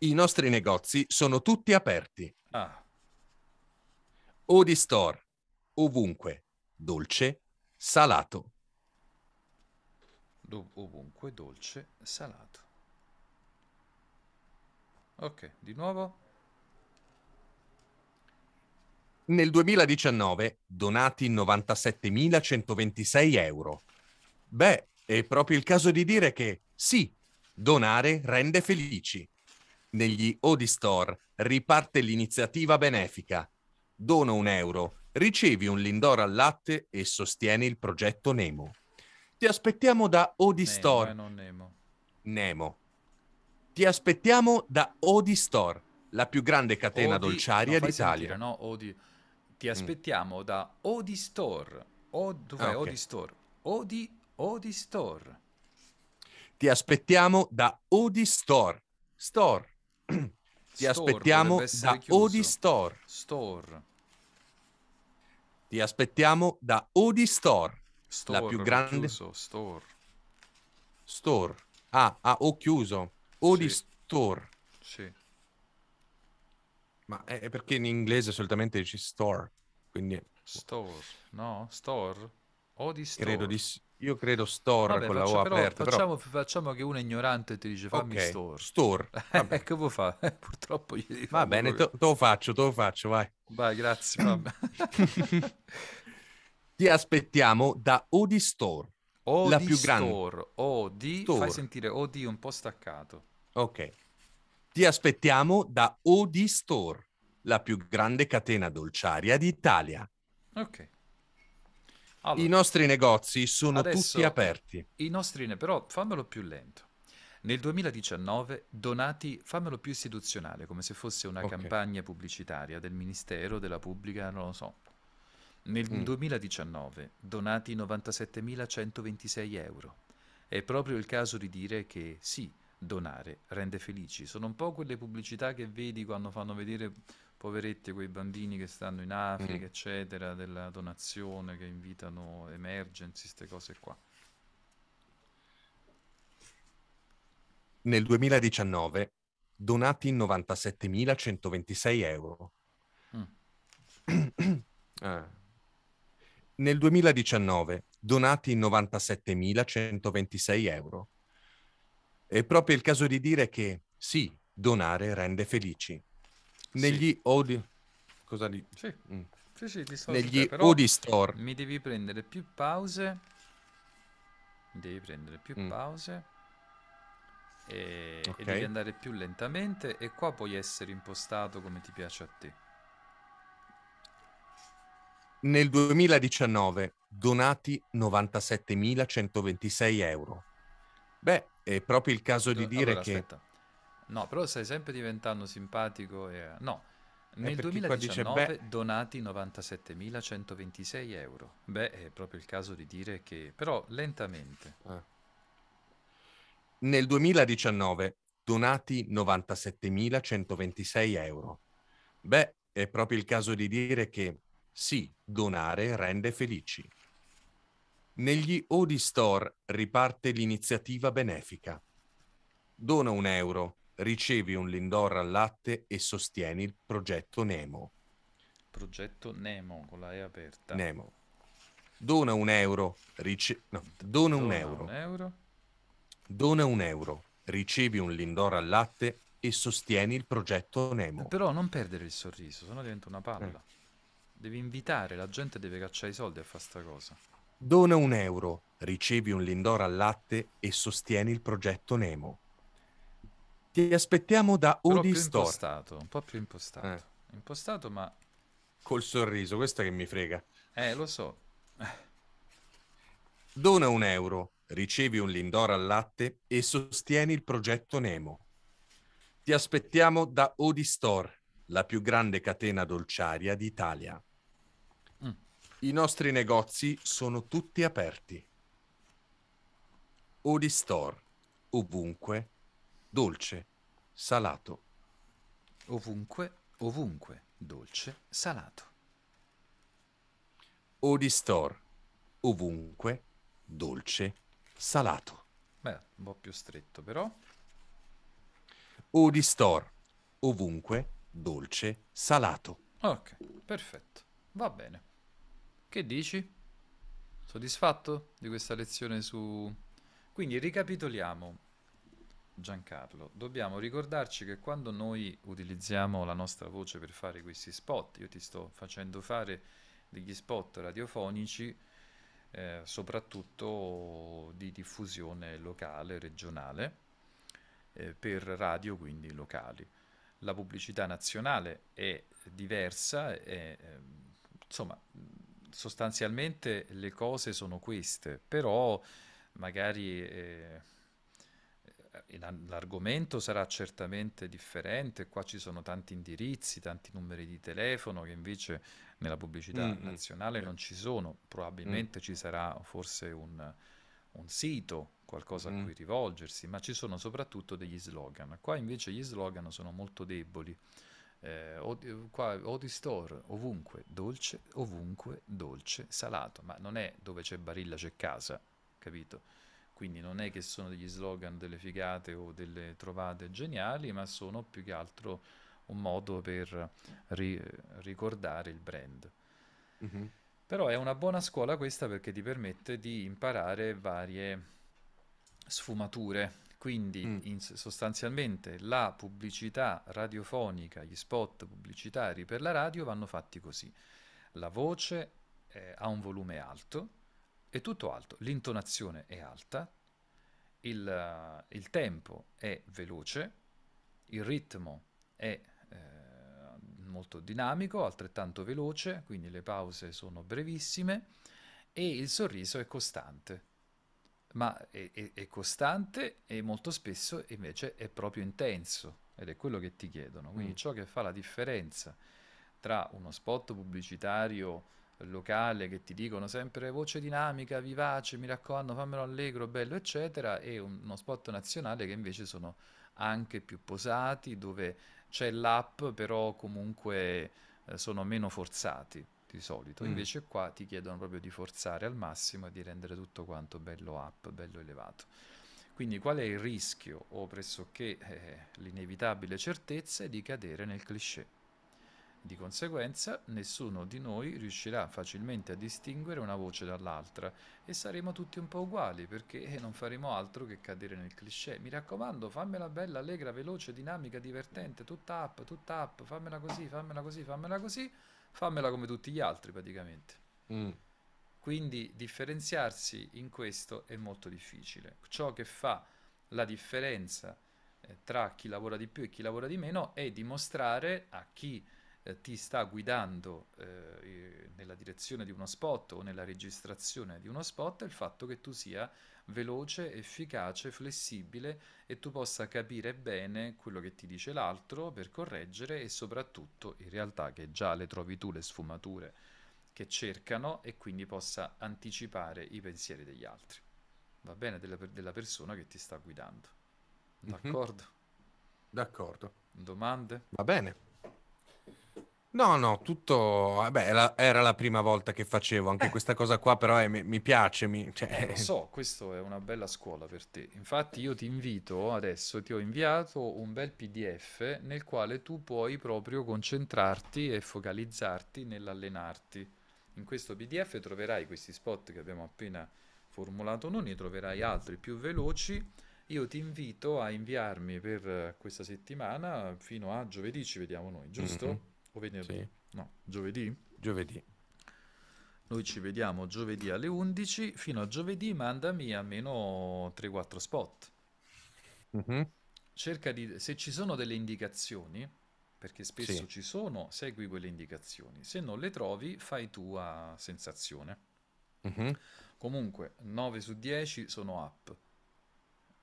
I nostri negozi sono tutti aperti. Ah. Odi Store, ovunque, dolce, salato. Ovunque dolce salato. Ok, di nuovo. Nel duemiladiciannove donati novantasettemilacentoventisei euro. Beh, è proprio il caso di dire che sì, donare rende felici. Negli Odi Store riparte l'iniziativa benefica. Dono un euro, ricevi un Lindor al latte e sostieni il progetto Nemo. Ti aspettiamo da Odi Nemo, Store. Eh, non Nemo. Nemo. Ti aspettiamo da Odi Store, la più grande catena Odi... dolciaria no, d'Italia. Sentire, no? Odi... Ti aspettiamo mm. da Odi Store. O... Dov'è ah, okay. Odi Store? Odi... Odi Store. Ti aspettiamo da Odi Store. Store. Ti Store, aspettiamo da chiuso. Odi Store. Store. Ti aspettiamo da Odi Store. Store, la più grande chiuso, store store ah, ah ho chiuso Odi sì. Store sì. Ma è perché in inglese solitamente dici store, quindi store no store Odi Store credo di... io credo store. Vabbè, con faccio, la o però, aperta facciamo, però... facciamo che uno ignorante ti dice fammi okay. store store eh, che vuoi fare purtroppo gli devi va bene te lo faccio te lo faccio vai vai grazie. ti aspettiamo da Odi Store, Odi la più Store, grande. Odi Store. Fai sentire Odi un po' staccato. Ok. Ti aspettiamo da Odi Store, la più grande catena dolciaria d'Italia. Ok. Allora, i nostri negozi sono adesso, tutti aperti. I nostri ne... però fammelo più lento. Nel duemiladiciannove Donati, fammelo più istituzionale, come se fosse una okay. campagna pubblicitaria del Ministero, della Pubblica, non lo so. Nel mm. duemiladiciannove Donati novantasettemilacentoventisei euro. È proprio il caso di dire che sì, donare rende felici. Sono un po' quelle pubblicità che vedi quando fanno vedere... poveretti, quei bambini che stanno in Africa, mm. eccetera, della donazione, che invitano Emergency, queste cose qua. Nel duemiladiciannove donati novantasettemilacentoventisei euro. Mm. ah. Nel duemiladiciannove donati novantasettemilacentoventisei euro. È proprio il caso di dire che sì, donare rende felici. Negli sì. Odi cosa lì? Sì. Mm. Sì, sì, ti negli però Odi Store mi devi prendere più pause, mi devi prendere più mm. pause e... Okay. e devi andare più lentamente, e qua puoi essere impostato come ti piace a te. Nel duemiladiciannove donati novantasettemilacentoventisei euro. Beh, è proprio il caso Do- di dire allora, che aspetta. No, però stai sempre diventando simpatico. E... No, nel duemiladiciannove dice, beh... donati novantasettemilacentoventisei euro. Beh, è proprio il caso di dire che... Però lentamente. Eh. Nel duemiladiciannove donati novantasettemilacentoventisei euro. Beh, è proprio il caso di dire che sì, donare rende felici. Negli Odi Store riparte l'iniziativa benefica. Dona un euro. Ricevi un Lindor al latte e sostieni il progetto Nemo. Progetto Nemo, con la E aperta. Nemo. Dona un euro, rice... no, dona, dona un, euro. un euro. Dona un euro, ricevi un Lindor al latte e sostieni il progetto Nemo. Però non perdere il sorriso, sennò diventa una palla. Eh. Devi invitare, la gente deve cacciare i soldi a fare sta cosa. Dona un euro, ricevi un Lindor al latte e sostieni il progetto Nemo. Ti aspettiamo da Odi Store. Impostato, un po' più impostato. Eh. Impostato, ma... Col sorriso, questo che mi frega. Eh, lo so. Dona un euro, ricevi un Lindor al latte e sostieni il progetto Nemo. Ti aspettiamo da Odi Store, la più grande catena dolciaria d'Italia. Mm. I nostri negozi sono tutti aperti. Odi Store, ovunque... dolce, salato. Ovunque, ovunque, dolce, salato. Odi Store, ovunque, dolce, salato. Beh, un po' più stretto però. Odi Store, ovunque, dolce, salato. Ok, perfetto, va bene. Che dici? Soddisfatto di questa lezione su... Quindi ricapitoliamo. Giancarlo, dobbiamo ricordarci che quando noi utilizziamo la nostra voce per fare questi spot, io ti sto facendo fare degli spot radiofonici, eh, soprattutto di diffusione locale, regionale, eh, per radio, quindi locali. La pubblicità nazionale è diversa, è, eh, insomma, sostanzialmente le cose sono queste, però magari... Eh, l'argomento sarà certamente differente, qua ci sono tanti indirizzi, tanti numeri di telefono che invece nella pubblicità mm-hmm. nazionale non ci sono, probabilmente mm. ci sarà forse un, un sito, qualcosa mm. a cui rivolgersi, ma ci sono soprattutto degli slogan, qua invece gli slogan sono molto deboli, eh, od- qua Odi Store, ovunque dolce, ovunque dolce, salato, ma non è dove c'è Barilla c'è casa, capito? Quindi non è che sono degli slogan, delle figate o delle trovate geniali, ma sono più che altro un modo per ri- ricordare il brand. Mm-hmm. Però è una buona scuola questa perché ti permette di imparare varie sfumature. Quindi mm. in, sostanzialmente la pubblicità radiofonica, gli spot pubblicitari per la radio vanno fatti così. La voce eh, ha un volume alto, è tutto alto, l'intonazione è alta, il, uh, il tempo è veloce, il ritmo è eh, molto dinamico, altrettanto veloce, quindi le pause sono brevissime e il sorriso è costante, ma è, è, è costante e molto spesso invece è proprio intenso, ed è quello che ti chiedono. Quindi mm. ciò che fa la differenza tra uno spot pubblicitario locale che ti dicono sempre voce dinamica, vivace, mi raccomando fammelo allegro, bello eccetera, e un, uno spot nazionale che invece sono anche più posati, dove c'è l'app però comunque eh, sono meno forzati di solito. mm. Invece qua ti chiedono proprio di forzare al massimo e di rendere tutto quanto bello up, bello elevato. Quindi qual è il rischio, o pressoché eh, l'inevitabile certezza, di cadere nel cliché? Di conseguenza nessuno di noi riuscirà facilmente a distinguere una voce dall'altra e saremo tutti un po' uguali, perché non faremo altro che cadere nel cliché. Mi raccomando, fammela bella, allegra, veloce, dinamica, divertente, tutta app, tutta app, fammela così, fammela così, fammela così, fammela come tutti gli altri praticamente. Mm. Quindi differenziarsi in questo è molto difficile. Ciò che fa la differenza eh, tra chi lavora di più e chi lavora di meno è dimostrare a chi ti sta guidando eh, nella direzione di uno spot o nella registrazione di uno spot il fatto che tu sia veloce, efficace, flessibile e tu possa capire bene quello che ti dice l'altro per correggere, e soprattutto in realtà che già le trovi tu le sfumature che cercano e quindi possa anticipare i pensieri degli altri, va bene, della, della persona che ti sta guidando. D'accordo? Mm-hmm. D'accordo. Domande? Va bene. No, no, tutto... Eh beh, era, era la prima volta che facevo, anche eh. questa cosa qua, però eh, mi, mi piace, mi... Cioè... Eh, lo so, questo è una bella scuola per te. Infatti io ti invito, adesso ti ho inviato un bel P D F nel quale tu puoi proprio concentrarti e focalizzarti nell'allenarti. In questo P D F troverai questi spot che abbiamo appena formulato noi, ne troverai altri più veloci. Io ti invito a inviarmi per questa settimana, fino a giovedì ci vediamo noi, giusto? Mm-hmm. O venerdì? Sì. No, giovedì? Giovedì. Noi ci vediamo giovedì alle undici. Fino a giovedì mandami almeno tre quattro spot. Mm-hmm. Cerca di... Se ci sono delle indicazioni, perché spesso sì. ci sono, segui quelle indicazioni. Se non le trovi, fai tua sensazione. Mm-hmm. Comunque, nove su dieci sono app.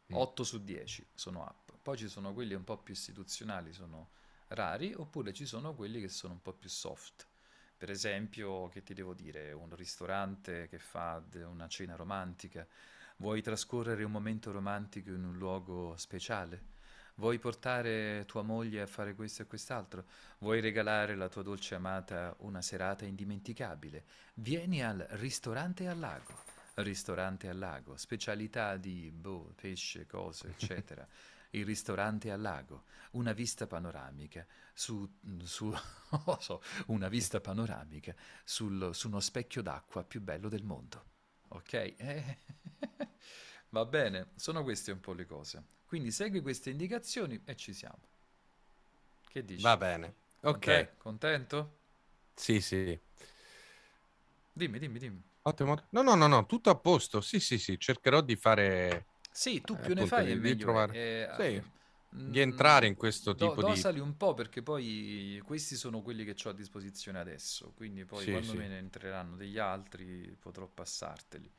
Mm. otto su dieci sono app. Poi ci sono quelli un po' più istituzionali, sono... rari, oppure ci sono quelli che sono un po' più soft. Per esempio, che ti devo dire, un ristorante che fa una cena romantica, vuoi trascorrere un momento romantico in un luogo speciale, vuoi portare tua moglie a fare questo e quest'altro, vuoi regalare la tua dolce amata una serata indimenticabile, vieni al ristorante al lago. Ristorante al lago, specialità di boh, pesce, cose, eccetera. Il ristorante al lago, una vista panoramica su, su una vista panoramica sul, su uno specchio d'acqua più bello del mondo. Ok? Eh. Va bene, sono queste un po' le cose. Quindi segui queste indicazioni e ci siamo. Che dici? Va bene. Contè? Ok. Contento? Sì, sì. Dimmi, dimmi, dimmi. Ottimo. No, no, no, no, tutto a posto. Sì, sì, sì, cercherò di fare... Sì, tu più eh, ne fai di, è meglio di, trovare... eh, sì, mh, di entrare in questo do, tipo do di... Dosali un po', perché poi questi sono quelli che ho a disposizione adesso, quindi poi sì, quando sì. me ne entreranno degli altri potrò passarteli.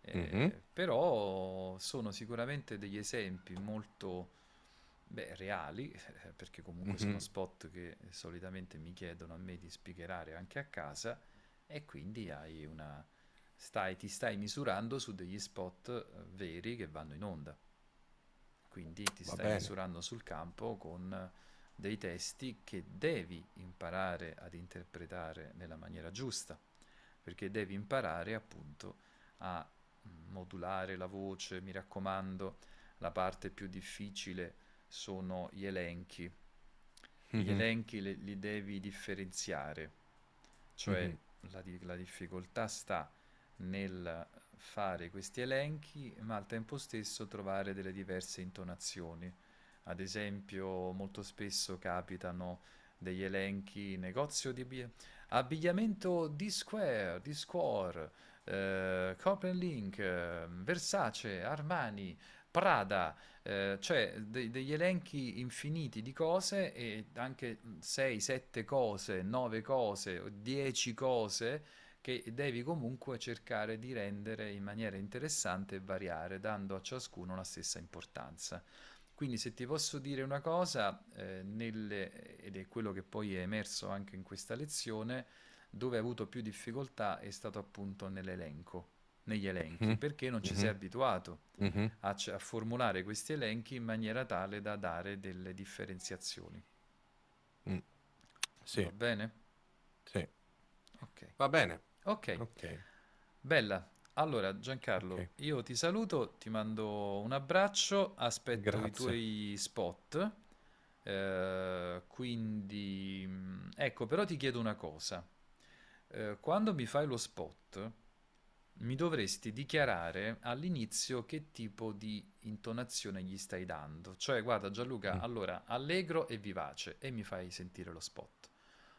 Eh, mm-hmm. Però sono sicuramente degli esempi molto beh, reali, perché comunque mm-hmm. sono spot che solitamente mi chiedono a me di spiegherare anche a casa, e quindi hai una... Stai, ti stai misurando su degli spot veri che vanno in onda, quindi ti stai misurando sul campo con dei testi che devi imparare ad interpretare nella maniera giusta, perché devi imparare appunto a modulare la voce. Mi raccomando, la parte più difficile sono gli elenchi. Mm-hmm. Gli elenchi li, li devi differenziare, cioè mm-hmm. la, la difficoltà sta nel fare questi elenchi, ma al tempo stesso trovare delle diverse intonazioni. Ad esempio, molto spesso capitano degli elenchi, negozio di abbi- abbigliamento D-Square, D-Square, eh, Copen Link, eh, Versace, Armani, Prada, eh, cioè de- degli elenchi infiniti di cose, e anche sei sette cose, nove cose, dieci cose che devi comunque cercare di rendere in maniera interessante e variare, dando a ciascuno la stessa importanza. Quindi se ti posso dire una cosa, eh, nelle, ed è quello che poi è emerso anche in questa lezione, dove ho avuto più difficoltà è stato appunto nell'elenco, negli elenchi, mm-hmm. perché non ci mm-hmm. sei abituato mm-hmm. a, a formulare questi elenchi in maniera tale da dare delle differenziazioni. Mm. Sì. Va bene? Sì. Okay. Va bene. Ok. Ok. Bella. Allora Giancarlo, okay. io ti saluto, ti mando un abbraccio, aspetto Grazie. i tuoi spot, eh, quindi ecco, però ti chiedo una cosa, eh, quando mi fai lo spot mi dovresti dichiarare all'inizio che tipo di intonazione gli stai dando, cioè guarda Gianluca, mm. allora allegro e vivace, e mi fai sentire lo spot.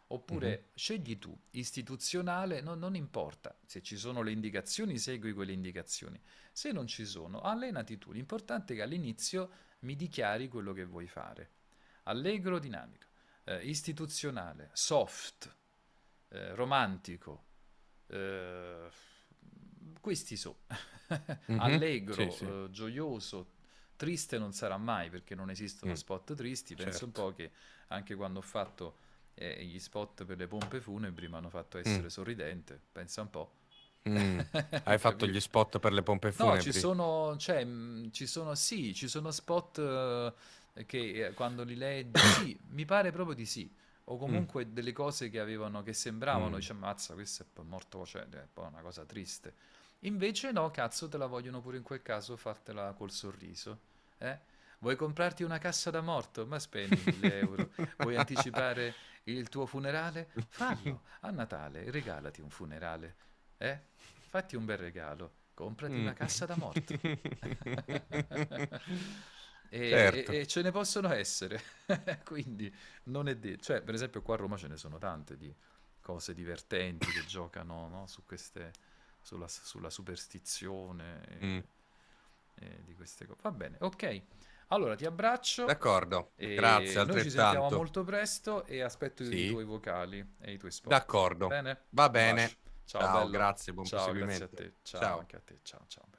Oppure mm-hmm. scegli tu, istituzionale, no, non importa, se ci sono le indicazioni segui quelle indicazioni, se non ci sono allenati tu, l'importante è che all'inizio mi dichiari quello che vuoi fare, allegro, dinamico, eh, istituzionale, soft, eh, romantico, eh, questi so, mm-hmm. allegro, sì, sì. Eh, gioioso, triste non sarà mai perché non esistono mm. spot tristi, penso certo. un po' che anche quando ho fatto... E gli spot per le pompe funebri mi hanno fatto essere mm. sorridente, pensa un po'. Mm. Hai fatto gli spot per le pompe funebri? No, ci sono, cioè, ci sono, sì, ci sono spot uh, che quando li leggi, sì, mi pare proprio di sì, o comunque mm. delle cose che avevano, che sembravano, mm. dice, mazza, questo è morto, cioè, è una cosa triste. Invece no, cazzo, te la vogliono pure in quel caso fartela col sorriso, eh? Vuoi comprarti una cassa da morto? Ma spendi mille euro. Vuoi anticipare il tuo funerale? Fallo. A Natale regalati un funerale. Eh? Fatti un bel regalo. Comprati mm. una cassa da morto. E, certo. e, e ce ne possono essere. Quindi non è detto. Cioè, per esempio qua a Roma ce ne sono tante di cose divertenti che giocano, no? Su queste, sulla, sulla superstizione e, mm. e di queste cose. Va bene, ok. Allora ti abbraccio. D'accordo, grazie altrettanto. Noi ci sentiamo molto presto e aspetto sì. i tuoi vocali e i tuoi spot. D'accordo, bene? Va bene. Ciao, ciao, grazie, buon proseguimento. Ciao, grazie a te. Ciao, ciao. Anche a te. Ciao, ciao.